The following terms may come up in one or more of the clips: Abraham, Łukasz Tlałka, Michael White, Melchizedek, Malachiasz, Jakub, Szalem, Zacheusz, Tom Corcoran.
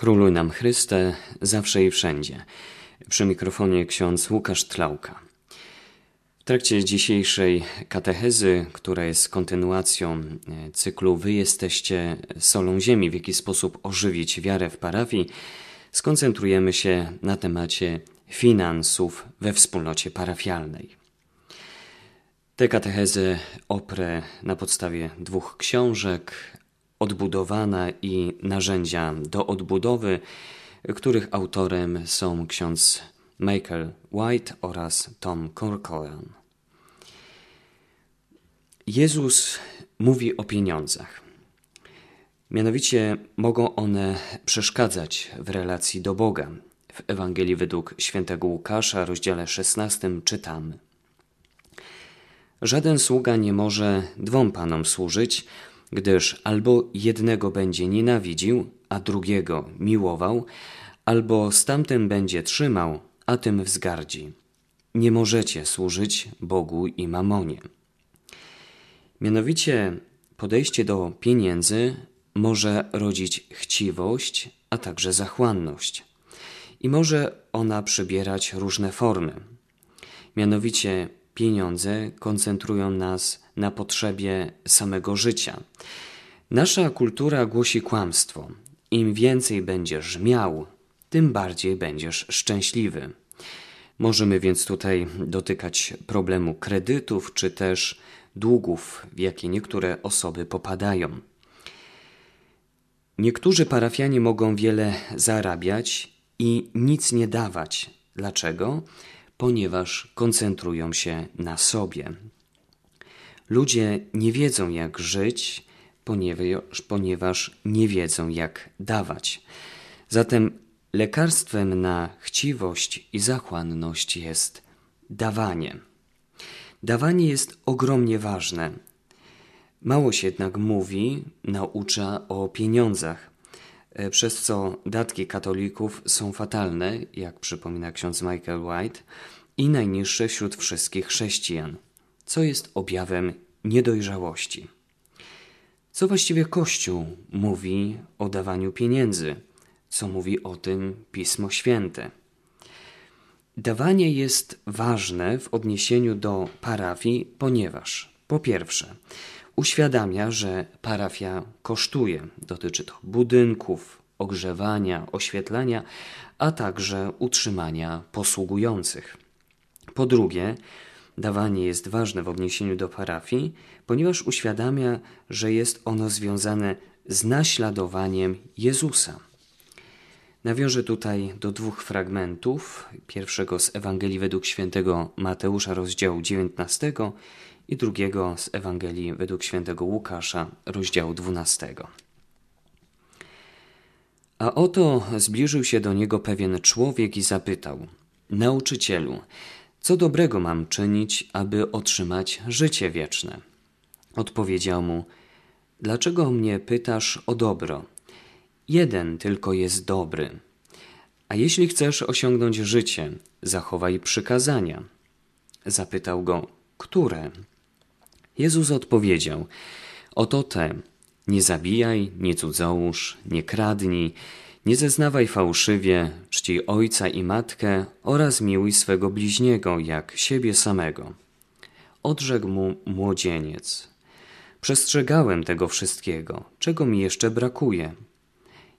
Króluj nam Chryste, zawsze i wszędzie. Przy mikrofonie ksiądz Łukasz Tlałka. W trakcie dzisiejszej katechezy, która jest kontynuacją cyklu Wy jesteście solą ziemi, w jaki sposób ożywić wiarę w parafii, skoncentrujemy się na temacie finansów we wspólnocie parafialnej. Tę katechezę oprę na podstawie 2 książek, Odbudowana i Narzędzia do odbudowy, których autorem są ksiądz Michael White oraz Tom Corcoran. Jezus mówi o pieniądzach. Mianowicie mogą one przeszkadzać w relacji do Boga. W Ewangelii według świętego Łukasza, rozdziale 16, czytamy: Żaden sługa nie może 2 panom służyć, gdyż albo jednego będzie nienawidził, a drugiego miłował, albo z tamtym będzie trzymał, a tym wzgardzi. Nie możecie służyć Bogu i mamonie. Mianowicie podejście do pieniędzy może rodzić chciwość, a także zachłanność. I może ona przybierać różne formy. Mianowicie pieniądze koncentrują nas na potrzebie samego życia. Nasza kultura głosi kłamstwo. Im więcej będziesz miał, tym bardziej będziesz szczęśliwy. Możemy więc tutaj dotykać problemu kredytów czy też długów, w jakie niektóre osoby popadają. Niektórzy parafianie mogą wiele zarabiać i nic nie dawać. Dlaczego? Ponieważ koncentrują się na sobie. Ludzie nie wiedzą, jak żyć, ponieważ nie wiedzą, jak dawać. Zatem lekarstwem na chciwość i zachłanność jest dawanie. Dawanie jest ogromnie ważne. Mało się jednak mówi, naucza o pieniądzach, przez co datki katolików są fatalne, jak przypomina ksiądz Michael White, i najniższe wśród wszystkich chrześcijan, co jest objawem niedojrzałości. Co właściwie Kościół mówi o dawaniu pieniędzy? Co mówi o tym Pismo Święte? Dawanie jest ważne w odniesieniu do parafii, ponieważ po pierwsze uświadamia, że parafia kosztuje. Dotyczy to budynków, ogrzewania, oświetlania, a także utrzymania posługujących. Po drugie, dawanie jest ważne w odniesieniu do parafii, ponieważ uświadamia, że jest ono związane z naśladowaniem Jezusa. Nawiążę tutaj do 2 fragmentów, pierwszego z Ewangelii według świętego Mateusza, rozdziału 19, i drugiego z Ewangelii według świętego Łukasza, rozdziału 12. A oto zbliżył się do niego pewien człowiek i zapytał: Nauczycielu, co dobrego mam czynić, aby otrzymać życie wieczne? Odpowiedział mu: Dlaczego mnie pytasz o dobro? Jeden tylko jest dobry. A jeśli chcesz osiągnąć życie, zachowaj przykazania. Zapytał go: Które? Jezus odpowiedział: Oto te: nie zabijaj, nie cudzołóż, nie kradnij, nie zeznawaj fałszywie, czcij ojca i matkę oraz miłuj swego bliźniego jak siebie samego. Odrzekł mu młodzieniec: Przestrzegałem tego wszystkiego, czego mi jeszcze brakuje?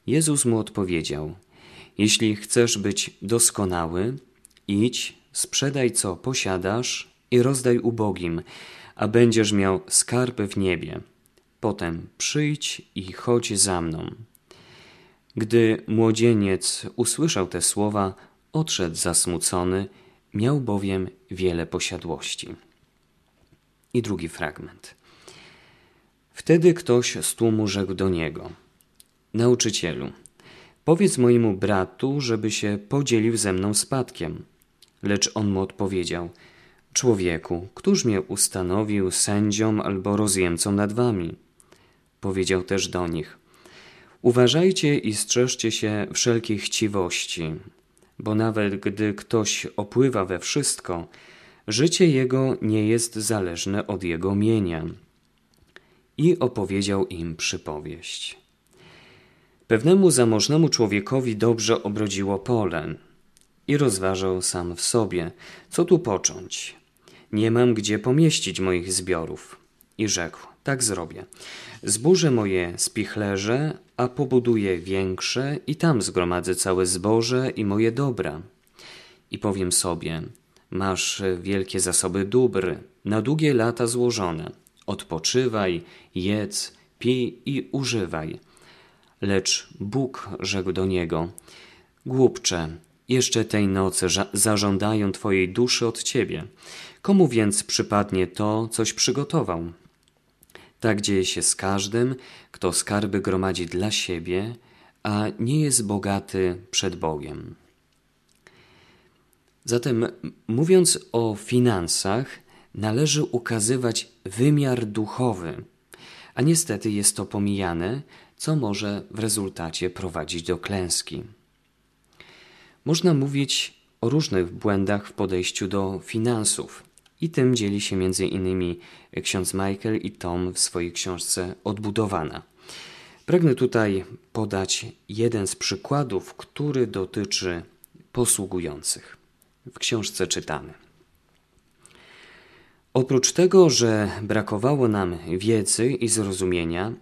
Jezus mu odpowiedział: Jeśli chcesz być doskonały, idź, sprzedaj co posiadasz i rozdaj ubogim, a będziesz miał skarb w niebie. Potem przyjdź i chodź za mną. Gdy młodzieniec usłyszał te słowa, odszedł zasmucony, miał bowiem wiele posiadłości. I drugi fragment. Wtedy ktoś z tłumu rzekł do niego: Nauczycielu, powiedz mojemu bratu, żeby się podzielił ze mną spadkiem. Lecz on mu odpowiedział: Człowieku, któż mnie ustanowił sędzią albo rozjemcą nad wami? Powiedział też do nich: Uważajcie i strzeżcie się wszelkiej chciwości, bo nawet gdy ktoś opływa we wszystko, życie jego nie jest zależne od jego mienia. I opowiedział im przypowieść. Pewnemu zamożnemu człowiekowi dobrze obrodziło pole i rozważał sam w sobie, co tu począć. Nie mam gdzie pomieścić moich zbiorów. I rzekł, tak zrobię. Zburzę moje spichlerze, a pobuduję większe i tam zgromadzę całe zboże i moje dobra. I powiem sobie, masz wielkie zasoby dóbr, na długie lata złożone. Odpoczywaj, jedz, pij i używaj. Lecz Bóg rzekł do niego, głupcze, jeszcze tej nocy zażądają twojej duszy od ciebie. Komu więc przypadnie to, coś przygotował? Tak dzieje się z każdym, kto skarby gromadzi dla siebie, a nie jest bogaty przed Bogiem. Zatem, mówiąc o finansach, należy ukazywać wymiar duchowy, a niestety jest to pomijane, co może w rezultacie prowadzić do klęski. Można mówić o różnych błędach w podejściu do finansów i tym dzieli się m.in. ksiądz Michael i Tom w swojej książce Odbudowana. Pragnę tutaj podać jeden z przykładów, który dotyczy posługujących. W książce czytamy. Oprócz tego, że brakowało nam wiedzy i zrozumienia,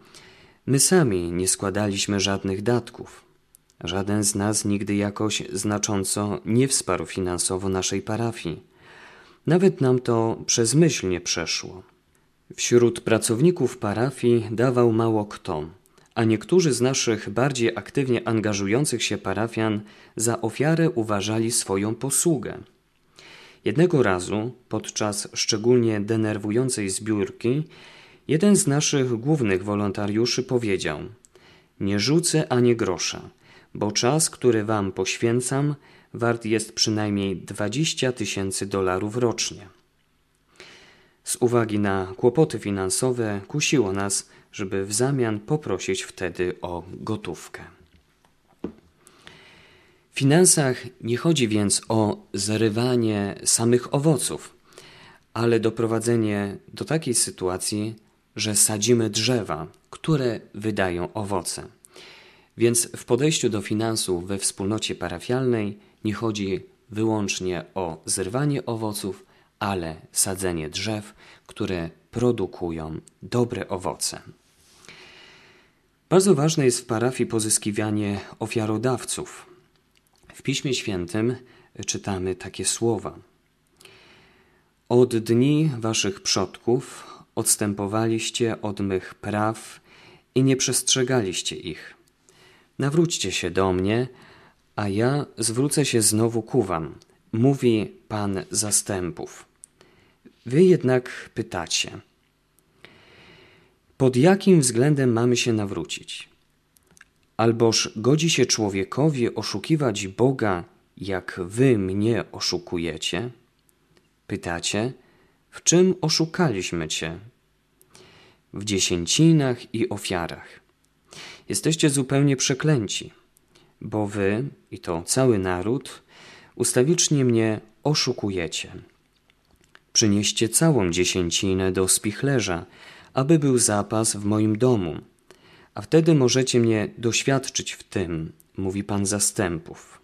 my sami nie składaliśmy żadnych datków. Żaden z nas nigdy jakoś znacząco nie wsparł finansowo naszej parafii. Nawet nam to przez myśl nie przeszło. Wśród pracowników parafii dawał mało kto, a niektórzy z naszych bardziej aktywnie angażujących się parafian za ofiarę uważali swoją posługę. Jednego razu, podczas szczególnie denerwującej zbiórki, jeden z naszych głównych wolontariuszy powiedział: nie rzucę ani grosza, bo czas, który wam poświęcam, wart jest przynajmniej 20 000 dolarów rocznie. Z uwagi na kłopoty finansowe kusiło nas, żeby w zamian poprosić wtedy o gotówkę. W finansach nie chodzi więc o zrywanie samych owoców, ale doprowadzenie do takiej sytuacji, że sadzimy drzewa, które wydają owoce. Więc w podejściu do finansów we wspólnocie parafialnej nie chodzi wyłącznie o zrywanie owoców, ale sadzenie drzew, które produkują dobre owoce. Bardzo ważne jest w parafii pozyskiwanie ofiarodawców. W Piśmie Świętym czytamy takie słowa. Od dni waszych przodków odstępowaliście od mych praw i nie przestrzegaliście ich. Nawróćcie się do mnie, a ja zwrócę się znowu ku wam, mówi Pan zastępów. Wy jednak pytacie, pod jakim względem mamy się nawrócić? Alboż godzi się człowiekowi oszukiwać Boga, jak wy mnie oszukujecie? Pytacie, w czym oszukaliśmy cię? W dziesięcinach i ofiarach. Jesteście zupełnie przeklęci, bo wy, i to cały naród, ustawicznie mnie oszukujecie. Przynieście całą dziesięcinę do spichlerza, aby był zapas w moim domu, a wtedy możecie mnie doświadczyć w tym, mówi Pan zastępów.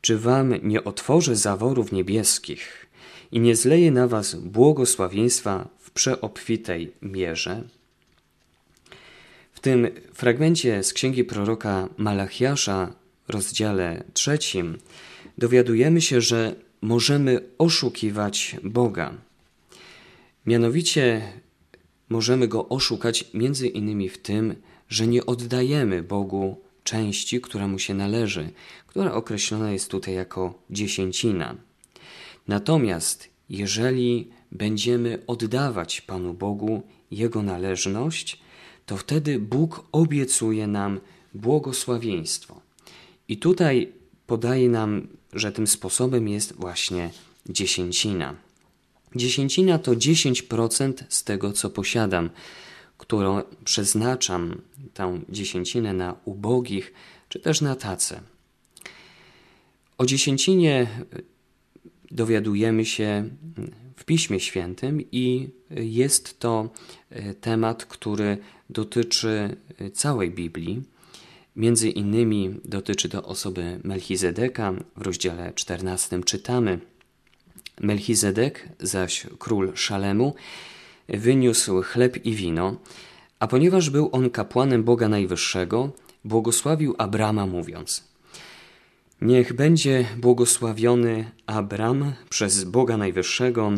Czy wam nie otworzę zaworów niebieskich i nie zleję na was błogosławieństwa w przeobfitej mierze? W tym fragmencie z księgi proroka Malachiasza, rozdziale 3, dowiadujemy się, że możemy oszukiwać Boga. Mianowicie możemy Go oszukać między innymi w tym, że nie oddajemy Bogu części, która Mu się należy, która określona jest tutaj jako dziesięcina. Natomiast jeżeli będziemy oddawać Panu Bogu Jego należność, to wtedy Bóg obiecuje nam błogosławieństwo. I tutaj podaje nam, że tym sposobem jest właśnie dziesięcina. Dziesięcina to 10% z tego, co posiadam, którą przeznaczam tę dziesięcinę na ubogich, czy też na tace. O dziesięcinie dowiadujemy się w Piśmie Świętym i jest to temat, który dotyczy całej Biblii. Między innymi dotyczy to osoby Melchizedeka. W rozdziale 14 czytamy: Melchizedek, zaś król Szalemu, wyniósł chleb i wino, a ponieważ był on kapłanem Boga Najwyższego, błogosławił Abrama, mówiąc: Niech będzie błogosławiony Abram przez Boga Najwyższego,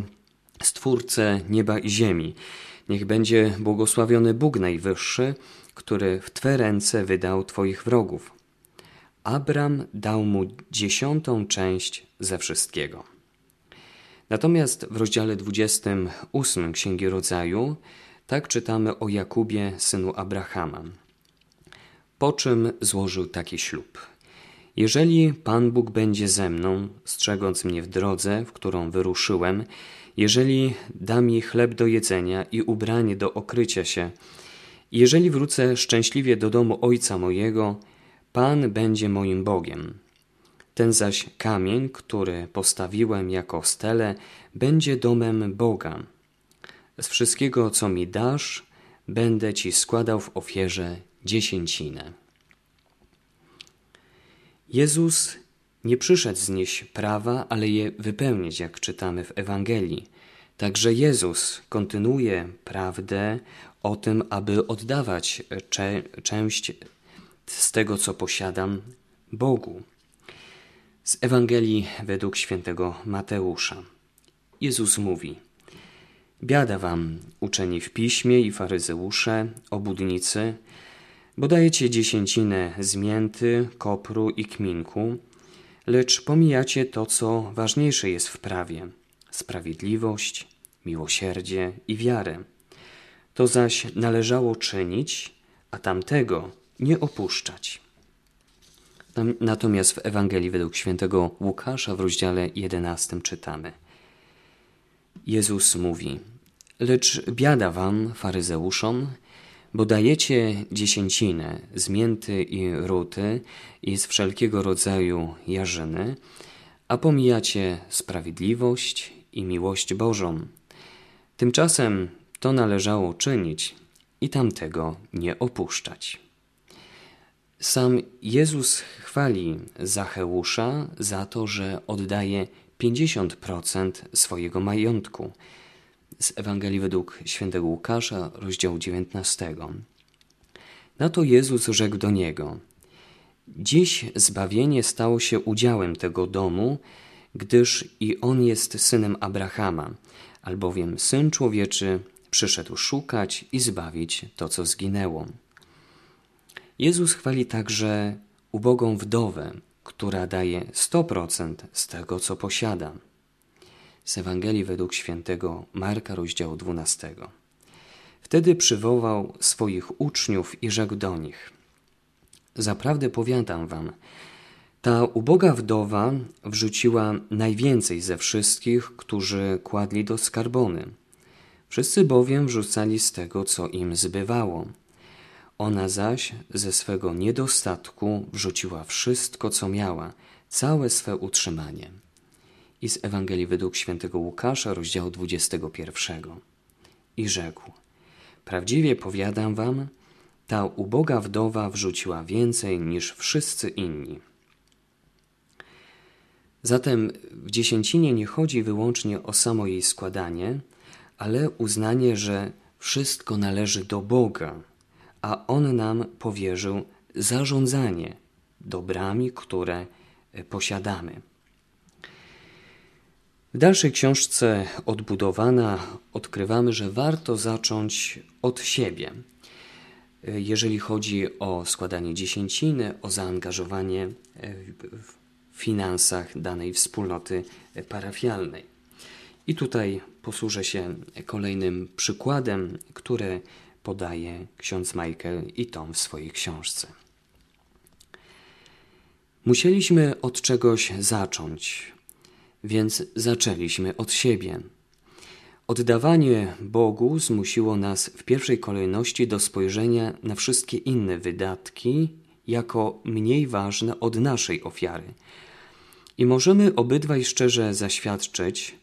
Stwórcę nieba i ziemi. Niech będzie błogosławiony Bóg Najwyższy, który w Twe ręce wydał Twoich wrogów. Abram dał mu 10. część ze wszystkiego. Natomiast w rozdziale 28 Księgi Rodzaju tak czytamy o Jakubie, synu Abrahama. Po czym złożył taki ślub: Jeżeli Pan Bóg będzie ze mną, strzegąc mnie w drodze, w którą wyruszyłem, jeżeli da mi chleb do jedzenia i ubranie do okrycia się, jeżeli wrócę szczęśliwie do domu ojca mojego, Pan będzie moim Bogiem. Ten zaś kamień, który postawiłem jako stelę, będzie domem Boga. Z wszystkiego, co mi dasz, będę Ci składał w ofierze 10%. Jezus nie przyszedł znieść prawa, ale je wypełnić, jak czytamy w Ewangelii. Także Jezus kontynuuje prawdę o tym, aby oddawać część z tego, co posiadam, Bogu. Z Ewangelii według świętego Mateusza. Jezus mówi: Biada wam, uczeni w piśmie i faryzeusze, obłudnicy, bo dajecie 10% z mięty, kopru i kminku, lecz pomijacie to, co ważniejsze jest w prawie: sprawiedliwość, miłosierdzie i wiarę. To zaś należało czynić, a tamtego nie opuszczać. Natomiast w Ewangelii według świętego Łukasza w rozdziale 11 czytamy: Jezus mówi: Lecz biada wam, faryzeuszom, bo dajecie 10% z mięty i ruty i z wszelkiego rodzaju jarzyny, a pomijacie sprawiedliwość i miłość Bożą. Tymczasem to należało czynić i tamtego nie opuszczać. Sam Jezus chwali Zacheusza za to, że oddaje 50% swojego majątku. Z Ewangelii według świętego Łukasza, rozdział 19. Na to Jezus rzekł do niego: Dziś zbawienie stało się udziałem tego domu, gdyż i on jest synem Abrahama, albowiem Syn Człowieczy przyszedł szukać i zbawić to, co zginęło. Jezus chwali także ubogą wdowę, która daje 100% z tego, co posiada. Z Ewangelii według świętego Marka, rozdziału 12. Wtedy przywołał swoich uczniów i rzekł do nich: Zaprawdę powiadam wam, ta uboga wdowa wrzuciła najwięcej ze wszystkich, którzy kładli do skarbony. Wszyscy bowiem wrzucali z tego, co im zbywało. Ona zaś ze swego niedostatku wrzuciła wszystko, co miała, całe swe utrzymanie. I z Ewangelii według świętego Łukasza, rozdziału 21. I rzekł: Prawdziwie powiadam wam, ta uboga wdowa wrzuciła więcej niż wszyscy inni. Zatem w 10% nie chodzi wyłącznie o samo jej składanie, ale uznanie, że wszystko należy do Boga, a On nam powierzył zarządzanie dobrami, które posiadamy. W dalszej książce Odbudowana odkrywamy, że warto zacząć od siebie, jeżeli chodzi o składanie 10%, o zaangażowanie w finansach danej wspólnoty parafialnej. I tutaj posłużę się kolejnym przykładem, który podaje ksiądz Michael i Tom w swojej książce. Musieliśmy od czegoś zacząć, więc zaczęliśmy od siebie. Oddawanie Bogu zmusiło nas w pierwszej kolejności do spojrzenia na wszystkie inne wydatki jako mniej ważne od naszej ofiary. I możemy obydwaj szczerze zaświadczyć,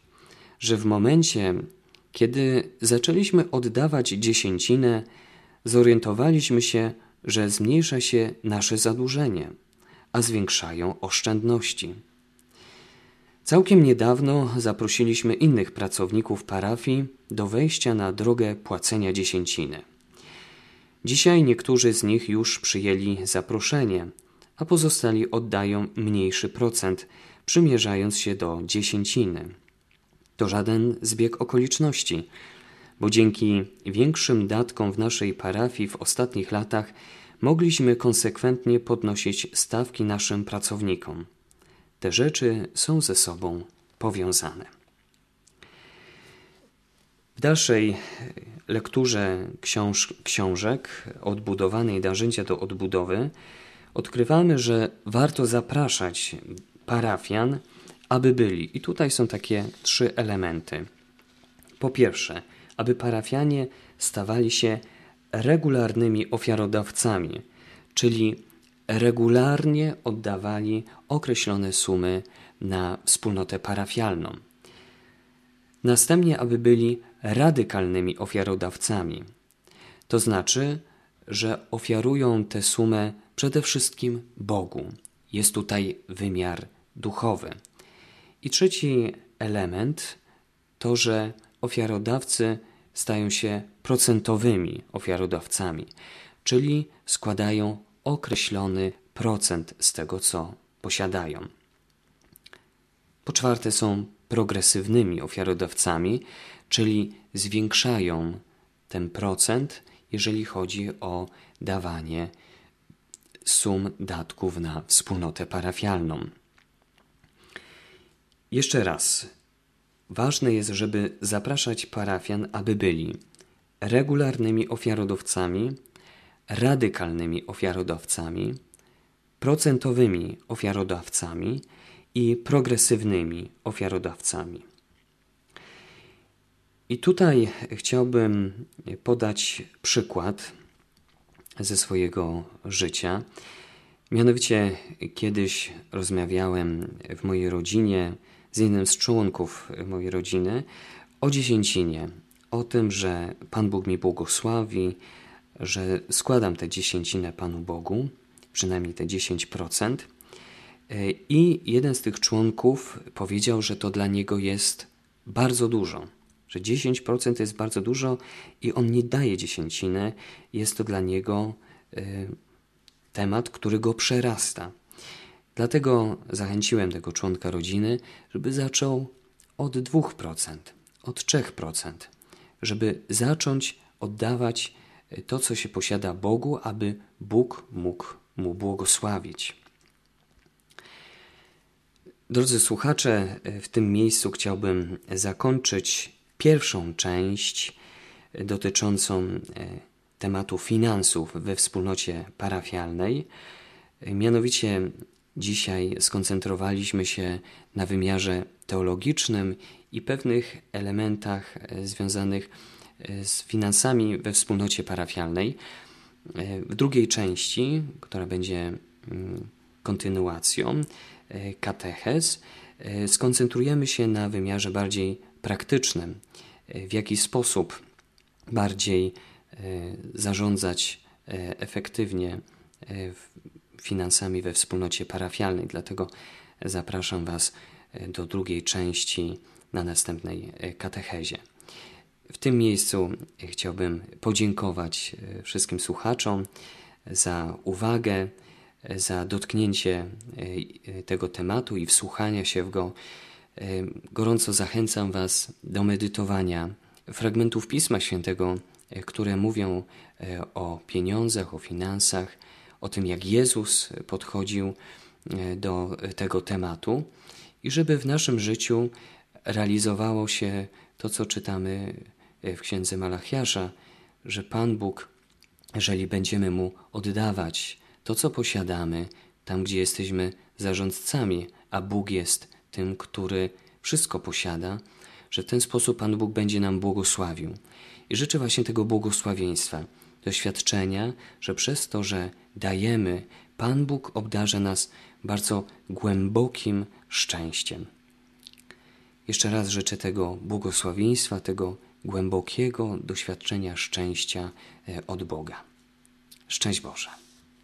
że w momencie, kiedy zaczęliśmy oddawać 10%, zorientowaliśmy się, że zmniejsza się nasze zadłużenie, a zwiększają oszczędności. Całkiem niedawno zaprosiliśmy innych pracowników parafii do wejścia na drogę płacenia dziesięciny. Dzisiaj niektórzy z nich już przyjęli zaproszenie, a pozostali oddają mniejszy procent, przymierzając się do dziesięciny. To żaden zbieg okoliczności, bo dzięki większym datkom w naszej parafii w ostatnich latach mogliśmy konsekwentnie podnosić stawki naszym pracownikom. Te rzeczy są ze sobą powiązane. W dalszej lekturze książek odbudowanej Darzyńca do odbudowy odkrywamy, że warto zapraszać parafian, aby byli. I tutaj są takie trzy elementy. Po pierwsze, aby parafianie stawali się regularnymi ofiarodawcami, czyli regularnie oddawali określone sumy na wspólnotę parafialną. Następnie, aby byli radykalnymi ofiarodawcami. To znaczy, że ofiarują tę sumę przede wszystkim Bogu. Jest tutaj wymiar duchowy. I trzeci element to, że ofiarodawcy stają się procentowymi ofiarodawcami, czyli składają określony procent z tego, co posiadają. Po czwarte, są progresywnymi ofiarodawcami, czyli zwiększają ten procent, jeżeli chodzi o dawanie sum datków na wspólnotę parafialną. Jeszcze raz, ważne jest, żeby zapraszać parafian, aby byli regularnymi ofiarodawcami, radykalnymi ofiarodawcami, procentowymi ofiarodawcami i progresywnymi ofiarodawcami. I tutaj chciałbym podać przykład ze swojego życia. Mianowicie kiedyś rozmawiałem w mojej rodzinie z jednym z członków mojej rodziny o dziesięcinie, o tym, że Pan Bóg mi błogosławi, że składam tę dziesięcinę Panu Bogu, przynajmniej te 10%. I jeden z tych członków powiedział, że to dla niego jest bardzo dużo, że 10% jest bardzo dużo i on nie daje dziesięciny. Jest to dla niego temat, który go przerasta. Dlatego zachęciłem tego członka rodziny, żeby zaczął od 2%, od 3%, żeby zacząć oddawać to, co się posiada Bogu, aby Bóg mógł mu błogosławić. Drodzy słuchacze, w tym miejscu chciałbym zakończyć pierwszą część dotyczącą tematu finansów we wspólnocie parafialnej. Mianowicie dzisiaj skoncentrowaliśmy się na wymiarze teologicznym i pewnych elementach związanych z finansami we wspólnocie parafialnej. W drugiej części, która będzie kontynuacją katechez, skoncentrujemy się na wymiarze bardziej praktycznym, w jaki sposób bardziej zarządzać efektywnie finansami we wspólnocie parafialnej. Dlatego zapraszam Was do drugiej części na następnej katechezie. W tym miejscu chciałbym podziękować wszystkim słuchaczom za uwagę, za dotknięcie tego tematu i wsłuchania się w go. Gorąco zachęcam Was do medytowania fragmentów Pisma Świętego, które mówią o pieniądzach, o finansach, o tym, jak Jezus podchodził do tego tematu i żeby w naszym życiu realizowało się to, co czytamy w Księdze Malachiasza, że Pan Bóg, jeżeli będziemy Mu oddawać to, co posiadamy, tam, gdzie jesteśmy zarządcami, a Bóg jest tym, który wszystko posiada, że w ten sposób Pan Bóg będzie nam błogosławił. I życzę właśnie tego błogosławieństwa, doświadczenia, że przez to, że dajemy, Pan Bóg obdarza nas bardzo głębokim szczęściem. Jeszcze raz życzę tego błogosławieństwa, tego głębokiego doświadczenia szczęścia od Boga. Szczęść Boże.